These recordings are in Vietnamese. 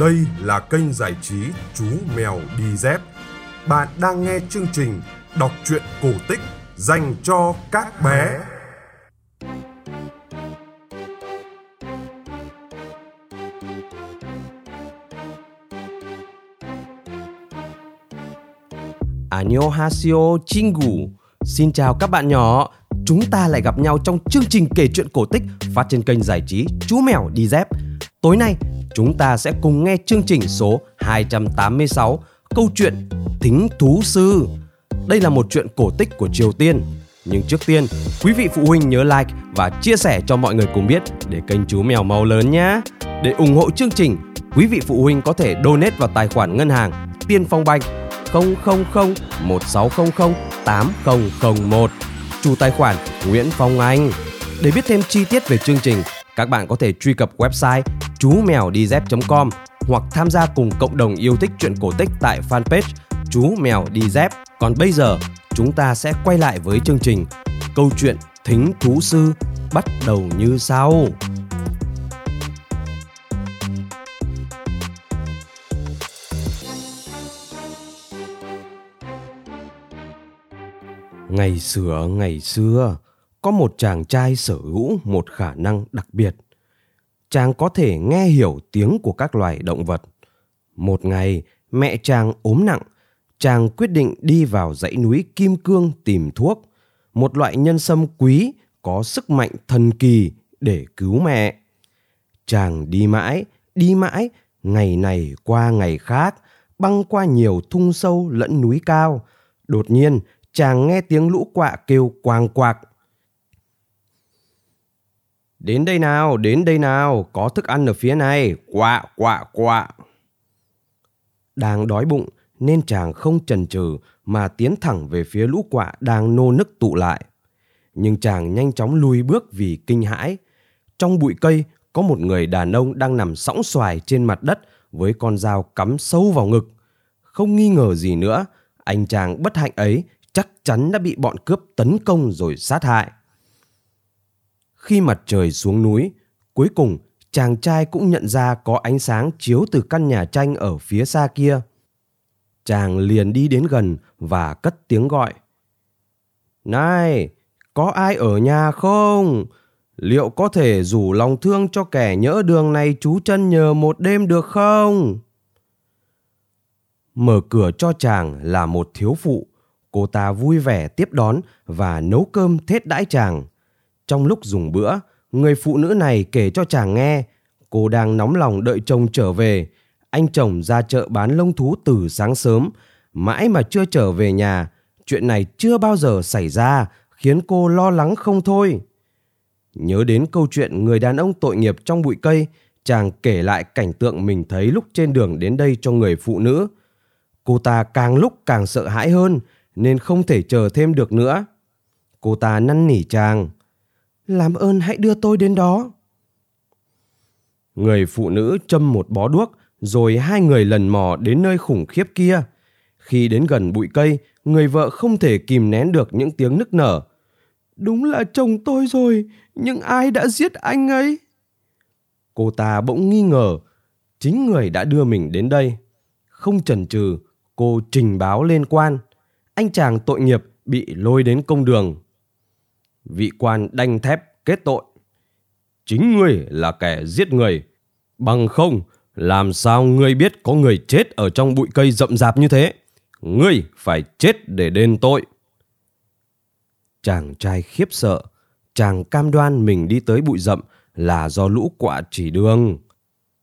Đây là kênh giải trí Chú Mèo Đi Dép. Bạn đang nghe chương trình đọc truyện cổ tích dành cho các bé. Annyeonghaseyo Chingu. Xin chào các bạn nhỏ. Chúng ta lại gặp nhau trong chương trình kể chuyện cổ tích phát trên kênh giải trí Chú Mèo Đi Dép. Tối nay, chúng ta sẽ cùng nghe chương trình số 286, câu chuyện Thính Thú Sư. Đây là một chuyện cổ tích của Triều Tiên. Nhưng trước tiên, quý vị phụ huynh nhớ like và chia sẻ cho mọi người cùng biết để kênh Chú Mèo mau lớn nhé. Để ủng hộ chương trình, quý vị phụ huynh có thể donate vào tài khoản ngân hàng Tiên Phong Bank 00016008001, chủ tài khoản Nguyễn Phong Anh. Để biết thêm chi tiết về chương trình, các bạn có thể truy cập website chúmèo.dép.com hoặc tham gia cùng cộng đồng yêu thích truyện cổ tích tại fanpage Chú Mèo Đi Dép. Còn bây giờ, chúng ta sẽ quay lại với chương trình câu chuyện Thính Thú Sư bắt đầu như sau. Ngày xưa, có một chàng trai sở hữu một khả năng đặc biệt. Chàng có thể nghe hiểu tiếng của các loài động vật. Một ngày, mẹ chàng ốm nặng. Chàng quyết định đi vào dãy núi Kim Cương tìm thuốc, một loại nhân sâm quý có sức mạnh thần kỳ để cứu mẹ. Chàng đi mãi, ngày này qua ngày khác, băng qua nhiều thung sâu lẫn núi cao. Đột nhiên, chàng nghe tiếng lũ quạ kêu quàng quạc. Đến đây nào, có thức ăn ở phía này, quạ, quạ, quạ. Đang đói bụng nên chàng không chần chừ mà tiến thẳng về phía lũ quạ đang nô nức tụ lại. Nhưng chàng nhanh chóng lùi bước vì kinh hãi. Trong bụi cây có một người đàn ông đang nằm sõng xoài trên mặt đất với con dao cắm sâu vào ngực. Không nghi ngờ gì nữa, anh chàng bất hạnh ấy chắc chắn đã bị bọn cướp tấn công rồi sát hại. Khi mặt trời xuống núi, cuối cùng chàng trai cũng nhận ra có ánh sáng chiếu từ căn nhà tranh ở phía xa kia. Chàng liền đi đến gần và cất tiếng gọi. Này, có ai ở nhà không? Liệu có thể rủ lòng thương cho kẻ nhỡ đường này trú chân nhờ một đêm được không? Mở cửa cho chàng là một thiếu phụ. Cô ta vui vẻ tiếp đón và nấu cơm thết đãi chàng. Trong lúc dùng bữa, người phụ nữ này kể cho chàng nghe, cô đang nóng lòng đợi chồng trở về. Anh chồng ra chợ bán lông thú từ sáng sớm, mãi mà chưa trở về nhà. Chuyện này chưa bao giờ xảy ra, khiến cô lo lắng không thôi. Nhớ đến câu chuyện người đàn ông tội nghiệp trong bụi cây, chàng kể lại cảnh tượng mình thấy lúc trên đường đến đây cho người phụ nữ. Cô ta càng lúc càng sợ hãi hơn, nên không thể chờ thêm được nữa. Cô ta năn nỉ chàng. Làm ơn hãy đưa tôi đến đó. Người phụ nữ châm một bó đuốc, rồi hai người lần mò đến nơi khủng khiếp kia. Khi đến gần bụi cây, người vợ không thể kìm nén được những tiếng nức nở. Đúng là chồng tôi rồi, nhưng ai đã giết anh ấy? Cô ta bỗng nghi ngờ, chính người đã đưa mình đến đây. Không chần chừ, cô trình báo lên quan. Anh chàng tội nghiệp bị lôi đến công đường. Vị quan đanh thép kết tội. Chính ngươi là kẻ giết người. Bằng không, làm sao ngươi biết có người chết ở trong bụi cây rậm rạp như thế? Ngươi phải chết để đền tội. Chàng trai khiếp sợ. Chàng cam đoan mình đi tới bụi rậm là do lũ quạ chỉ đường.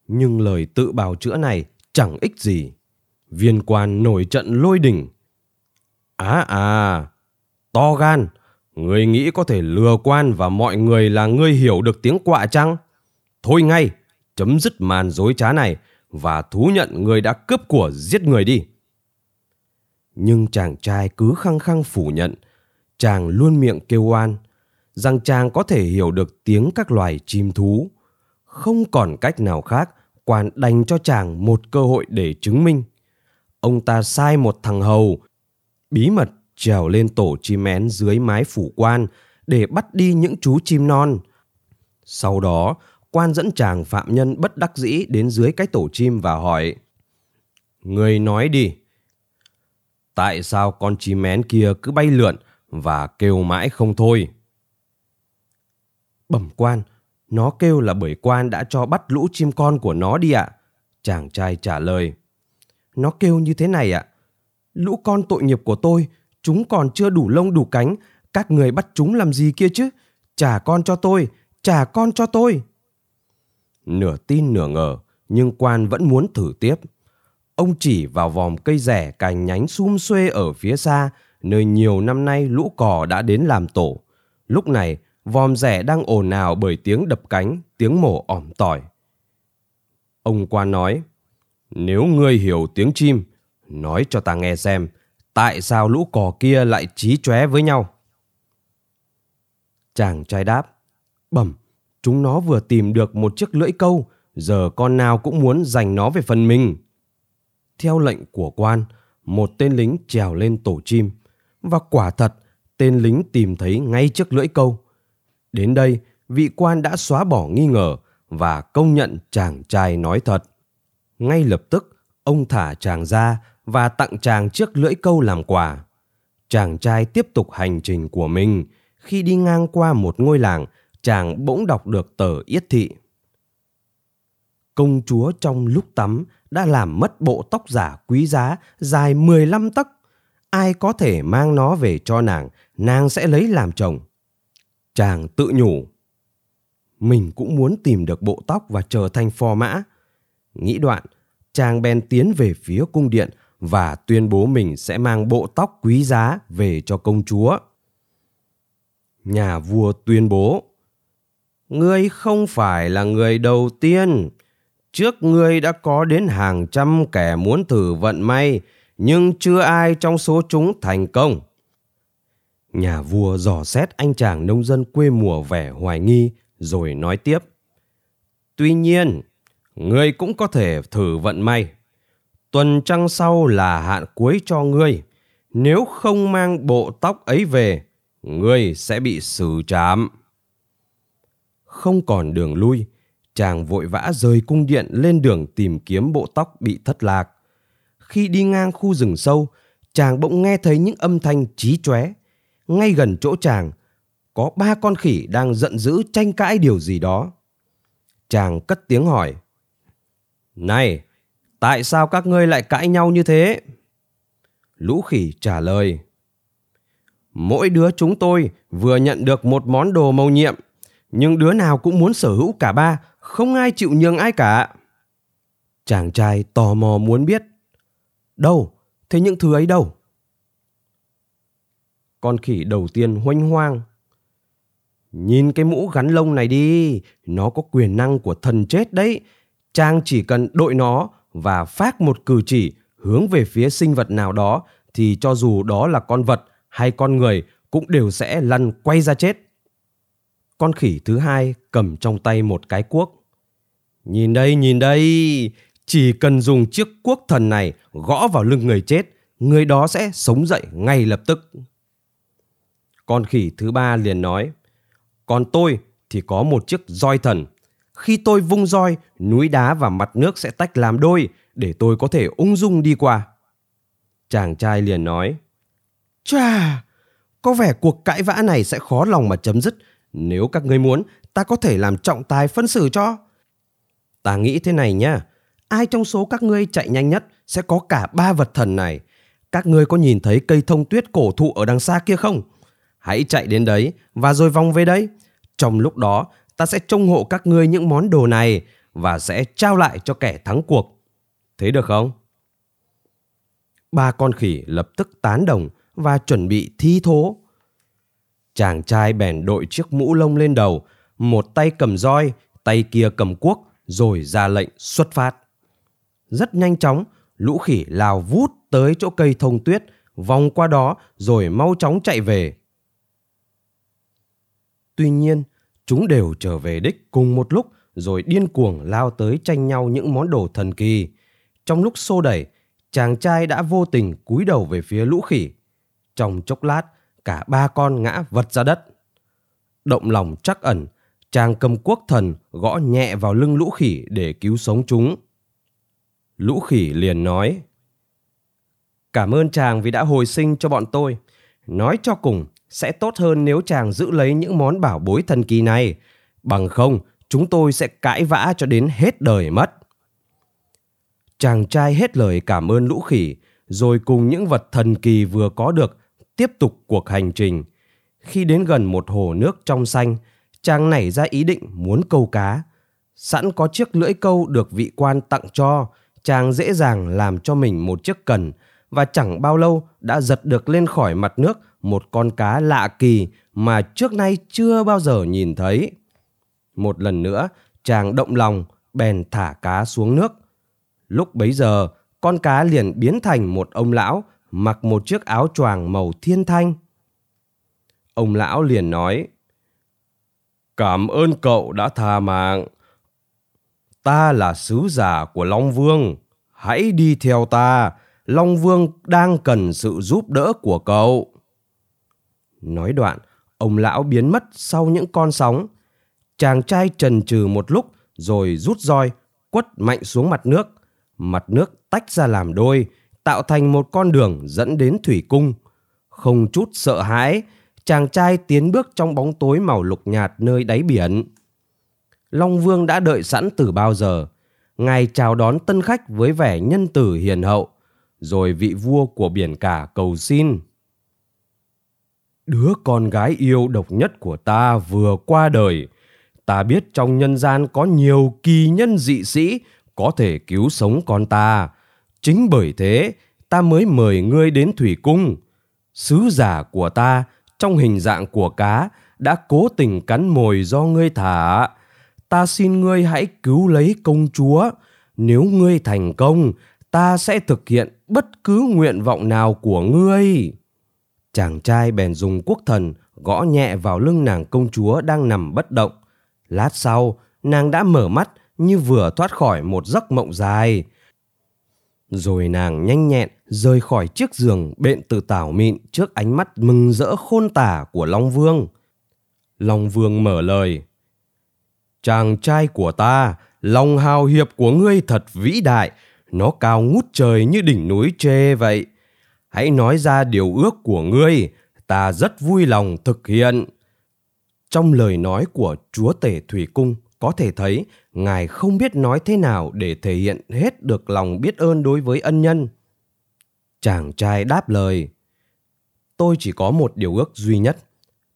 Nhưng lời tự bào chữa này chẳng ích gì. Viên quan nổi trận lôi đình. To gan. Ngươi nghĩ có thể lừa quan và mọi người là ngươi hiểu được tiếng quạ chăng? Thôi ngay, chấm dứt màn dối trá này và thú nhận ngươi đã cướp của giết người đi. Nhưng chàng trai cứ khăng khăng phủ nhận. Chàng luôn miệng kêu oan rằng chàng có thể hiểu được tiếng các loài chim thú. Không còn cách nào khác, quan đành cho chàng một cơ hội để chứng minh. Ông ta sai một thằng hầu bí mật trèo lên tổ chim én dưới mái phủ quan để bắt đi những chú chim non. Sau đó, quan dẫn chàng phạm nhân bất đắc dĩ đến dưới cái tổ chim và hỏi: "Ngươi nói đi, tại sao con chim én kia cứ bay lượn và kêu mãi không thôi?" "Bẩm quan, nó kêu là bởi quan đã cho bắt lũ chim con của nó đi ạ," chàng trai trả lời. "Nó kêu như thế này ạ: lũ con tội nghiệp của tôi, chúng còn chưa đủ lông đủ cánh, các người bắt chúng làm gì kia chứ? Trả con cho tôi, trả con cho tôi." Nửa tin nửa ngờ, nhưng quan vẫn muốn thử tiếp. Ông chỉ vào vòm cây rẻ cành nhánh sum xuê ở phía xa, nơi nhiều năm nay lũ cò đã đến làm tổ. Lúc này, vòm rẻ đang ồn ào bởi tiếng đập cánh, tiếng mổ ỏm tỏi. Ông quan nói: "Nếu ngươi hiểu tiếng chim, nói cho ta nghe xem, tại sao lũ cò kia lại chí chóe với nhau?" Chàng trai đáp: "Bẩm, chúng nó vừa tìm được một chiếc lưỡi câu, giờ con nào cũng muốn giành nó về phần mình." Theo lệnh của quan, một tên lính trèo lên tổ chim, và quả thật, tên lính tìm thấy ngay chiếc lưỡi câu. Đến đây, vị quan đã xóa bỏ nghi ngờ và công nhận chàng trai nói thật. Ngay lập tức, ông thả chàng ra và tặng chàng chiếc lưỡi câu làm quà. Chàng trai tiếp tục hành trình của mình. Khi đi ngang qua một ngôi làng, chàng bỗng đọc được tờ yết thị: "Công chúa trong lúc tắm đã làm mất bộ tóc giả quý giá dài 15 tấc. Ai có thể mang nó về cho nàng, nàng sẽ lấy làm chồng." Chàng tự nhủ: "Mình cũng muốn tìm được bộ tóc và trở thành phò mã." Nghĩ đoạn, chàng bèn tiến về phía cung điện và tuyên bố mình sẽ mang bộ tóc quý giá về cho công chúa. Nhà vua tuyên bố: "Ngươi không phải là người đầu tiên. Trước ngươi đã có đến hàng trăm kẻ muốn thử vận may, nhưng chưa ai trong số chúng thành công." Nhà vua dò xét anh chàng nông dân quê mùa vẻ hoài nghi, rồi nói tiếp: "Tuy nhiên, ngươi cũng có thể thử vận may. Tuần trăng sau là hạn cuối cho ngươi. Nếu không mang bộ tóc ấy về, ngươi sẽ bị xử trảm." Không còn đường lui, chàng vội vã rời cung điện lên đường tìm kiếm bộ tóc bị thất lạc. Khi đi ngang khu rừng sâu, chàng bỗng nghe thấy những âm thanh chí chóe. Ngay gần chỗ chàng, có 3 con khỉ đang giận dữ tranh cãi điều gì đó. Chàng cất tiếng hỏi: "Này, tại sao các ngươi lại cãi nhau như thế?" Lũ khỉ trả lời: "Mỗi đứa chúng tôi vừa nhận được một món đồ mầu nhiệm, nhưng đứa nào cũng muốn sở hữu cả 3, không ai chịu nhường ai cả." Chàng trai tò mò muốn biết: "Đâu? Thế những thứ ấy đâu?" Con khỉ đầu tiên huênh hoang: "Nhìn cái mũ gắn lông này đi, nó có quyền năng của thần chết đấy. Chàng chỉ cần đội nó và phát một cử chỉ hướng về phía sinh vật nào đó, thì cho dù đó là con vật hay con người cũng đều sẽ lăn quay ra chết." Con khỉ thứ hai cầm trong tay một cái cuốc: "Nhìn đây, nhìn đây, chỉ cần dùng chiếc cuốc thần này gõ vào lưng người chết, người đó sẽ sống dậy ngay lập tức." Con khỉ thứ ba liền nói: "Còn tôi thì có một chiếc roi thần. Khi tôi vung roi, núi đá và mặt nước sẽ tách làm đôi, để tôi có thể ung dung đi qua." Chàng trai liền nói: "Chà, có vẻ cuộc cãi vã này sẽ khó lòng mà chấm dứt. Nếu các ngươi muốn, ta có thể làm trọng tài phân xử cho. Ta nghĩ thế này nhá, ai trong số các ngươi chạy nhanh nhất sẽ có cả 3 vật thần này. Các ngươi có nhìn thấy cây thông tuyết cổ thụ ở đằng xa kia không? Hãy chạy đến đấy và rồi vòng về đây. Trong lúc đó, ta sẽ trông hộ các ngươi những món đồ này và sẽ trao lại cho kẻ thắng cuộc. Thế được không?" 3 con khỉ lập tức tán đồng và chuẩn bị thi thố. Chàng trai bèn đội chiếc mũ lông lên đầu, một tay cầm roi, tay kia cầm cuốc, rồi ra lệnh xuất phát. Rất nhanh chóng, lũ khỉ lao vút tới chỗ cây thông tuyết, vòng qua đó rồi mau chóng chạy về. Tuy nhiên, chúng đều trở về đích cùng một lúc, rồi điên cuồng lao tới tranh nhau những món đồ thần kỳ. Trong lúc xô đẩy, chàng trai đã vô tình cúi đầu về phía lũ khỉ. Trong chốc lát, cả 3 con ngã vật ra đất. Động lòng trắc ẩn, Chàng cầm cuốc thần gõ nhẹ vào lưng lũ khỉ để cứu sống chúng. Lũ khỉ liền nói: "Cảm ơn chàng vì đã hồi sinh cho bọn tôi. Nói cho cùng, sẽ tốt hơn nếu chàng giữ lấy những món bảo bối thần kỳ này. Bằng không, chúng tôi sẽ cãi vã cho đến hết đời mất." Chàng trai hết lời cảm ơn lũ khỉ, rồi cùng những vật thần kỳ vừa có được tiếp tục cuộc hành trình. Khi đến gần một hồ nước trong xanh, chàng nảy ra ý định muốn câu cá. Sẵn có chiếc lưỡi câu được vị quan tặng cho, chàng dễ dàng làm cho mình một chiếc cần, và chẳng bao lâu đã giật được lên khỏi mặt nước một con cá lạ kỳ mà trước nay chưa bao giờ nhìn thấy. Một lần nữa, chàng động lòng, bèn thả cá xuống nước. Lúc bấy giờ, con cá liền biến thành một ông lão mặc một chiếc áo choàng màu thiên thanh. Ông lão liền nói: "Cảm ơn cậu đã tha mạng. Ta là sứ giả của Long Vương. Hãy đi theo ta. Long Vương đang cần sự giúp đỡ của cậu." Nói đoạn, ông lão biến mất sau những con sóng. Chàng trai chần chừ một lúc rồi rút roi, quất mạnh xuống mặt nước. Mặt nước tách ra làm đôi, tạo thành một con đường dẫn đến thủy cung. Không chút sợ hãi, chàng trai tiến bước trong bóng tối màu lục nhạt nơi đáy biển. Long Vương đã đợi sẵn từ bao giờ. Ngài chào đón tân khách với vẻ nhân từ hiền hậu, rồi vị vua của biển cả cầu xin: "Đứa con gái yêu độc nhất của ta vừa qua đời. Ta biết trong nhân gian có nhiều kỳ nhân dị sĩ có thể cứu sống con ta. Chính bởi thế, ta mới mời ngươi đến thủy cung. Sứ giả của ta, trong hình dạng của cá, đã cố tình cắn mồi do ngươi thả. Ta xin ngươi hãy cứu lấy công chúa. Nếu ngươi thành công, ta sẽ thực hiện bất cứ nguyện vọng nào của ngươi." Chàng trai bèn dùng cuốc thần gõ nhẹ vào lưng nàng công chúa đang nằm bất động. Lát sau, nàng đã mở mắt như vừa thoát khỏi một giấc mộng dài. Rồi nàng nhanh nhẹn rời khỏi chiếc giường bện từ tảo mịn trước ánh mắt mừng rỡ khôn tả của Long Vương. Long Vương mở lời: "Chàng trai của ta, lòng hào hiệp của ngươi thật vĩ đại. Nó cao ngút trời như đỉnh núi Chê vậy. Hãy nói ra điều ước của ngươi, ta rất vui lòng thực hiện." Trong lời nói của chúa tể thủy cung có thể thấy ngài không biết nói thế nào để thể hiện hết được lòng biết ơn đối với ân nhân. Chàng trai đáp lời: "Tôi chỉ có một điều ước duy nhất.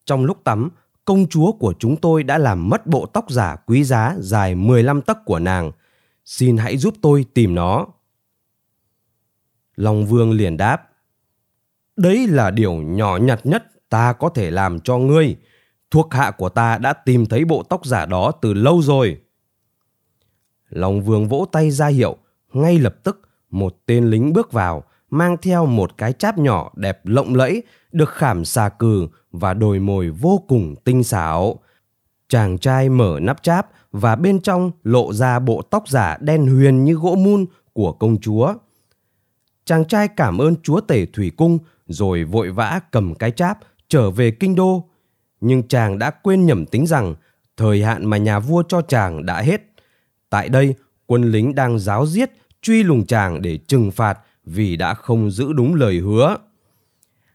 Trong lúc tắm, công chúa của chúng tôi đã làm mất bộ tóc giả quý giá dài 15 tấc của nàng. Xin hãy giúp tôi tìm nó." Long Vương liền đáp: "Đấy là điều nhỏ nhặt nhất ta có thể làm cho ngươi. Thuộc hạ của ta đã tìm thấy bộ tóc giả đó từ lâu rồi." Long Vương vỗ tay ra hiệu, ngay lập tức một tên lính bước vào, mang theo một cái cháp nhỏ đẹp lộng lẫy, được khảm xà cừ và đồi mồi vô cùng tinh xảo. Chàng trai mở nắp cháp và bên trong lộ ra bộ tóc giả đen huyền như gỗ mun của công chúa. Chàng trai cảm ơn chúa tể thủy cung rồi vội vã cầm cái cháp trở về kinh đô. Nhưng chàng đã quên nhẩm tính rằng thời hạn mà nhà vua cho chàng đã hết. Tại đây, quân lính đang ráo riết truy lùng chàng để trừng phạt vì đã không giữ đúng lời hứa.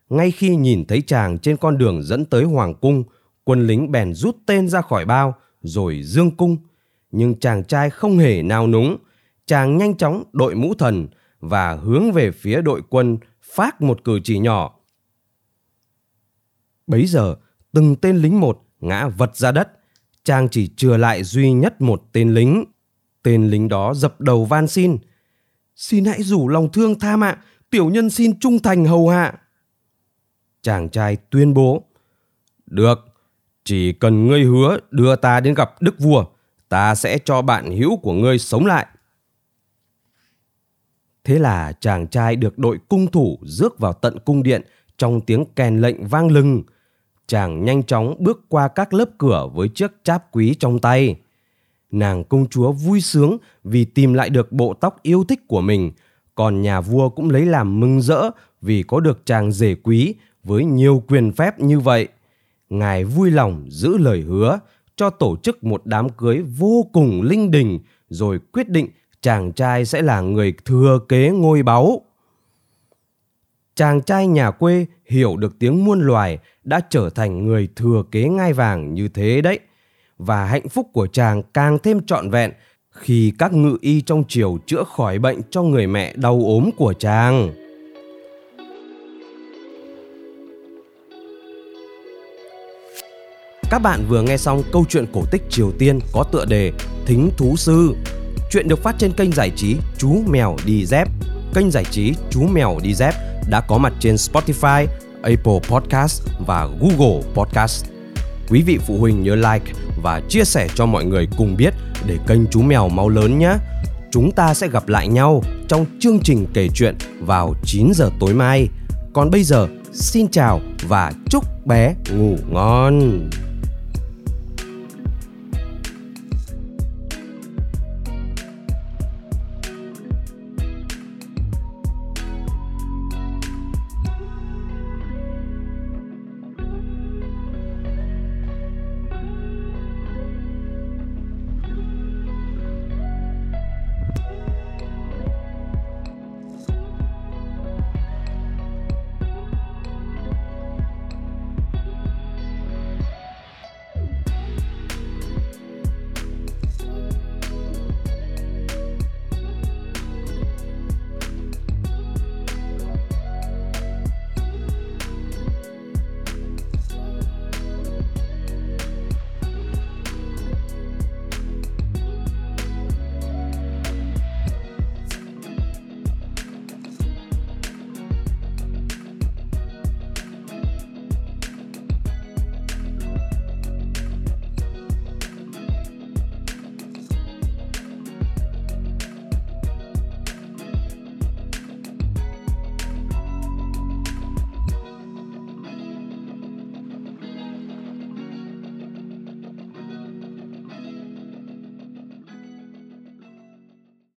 Ngay khi nhìn thấy chàng trên con đường dẫn tới hoàng cung, quân lính bèn rút tên ra khỏi bao rồi dương cung. Nhưng chàng trai không hề nao núng. Chàng nhanh chóng đội mũ thần và hướng về phía đội quân phát một cử chỉ nhỏ. Bấy giờ, từng tên lính một ngã vật ra đất. Chàng chỉ chừa lại duy nhất một tên lính. Tên lính đó dập đầu van xin: "Xin hãy rủ lòng thương tha mạng, tiểu nhân xin trung thành hầu hạ." Chàng trai tuyên bố: "Được, chỉ cần ngươi hứa đưa ta đến gặp đức vua, ta sẽ cho bạn hữu của ngươi sống lại." Thế là chàng trai được đội cung thủ rước vào tận cung điện trong tiếng kèn lệnh vang lừng. Chàng nhanh chóng bước qua các lớp cửa với chiếc cháp quý trong tay. Nàng công chúa vui sướng vì tìm lại được bộ tóc yêu thích của mình, còn nhà vua cũng lấy làm mừng rỡ vì có được chàng rể quý với nhiều quyền phép như vậy. Ngài vui lòng giữ lời hứa, cho tổ chức một đám cưới vô cùng linh đình, rồi quyết định chàng trai sẽ là người thừa kế ngôi báu. Chàng trai nhà quê hiểu được tiếng muôn loài đã trở thành người thừa kế ngai vàng như thế đấy. Và hạnh phúc của chàng càng thêm trọn vẹn khi các ngự y trong triều chữa khỏi bệnh cho người mẹ đau ốm của chàng. Các bạn vừa nghe xong câu chuyện cổ tích Triều Tiên có tựa đề Thính Thú Sư. Chuyện được phát trên kênh giải trí Chú Mèo Đi Dép. Kênh giải trí Chú Mèo Đi Dép đã có mặt trên Spotify, Apple Podcast và Google Podcast. Quý vị phụ huynh nhớ like và chia sẻ cho mọi người cùng biết để kênh Chú Mèo mau lớn nhé. Chúng ta sẽ gặp lại nhau trong chương trình kể chuyện vào 9 giờ tối mai. Còn bây giờ, xin chào và chúc bé ngủ ngon.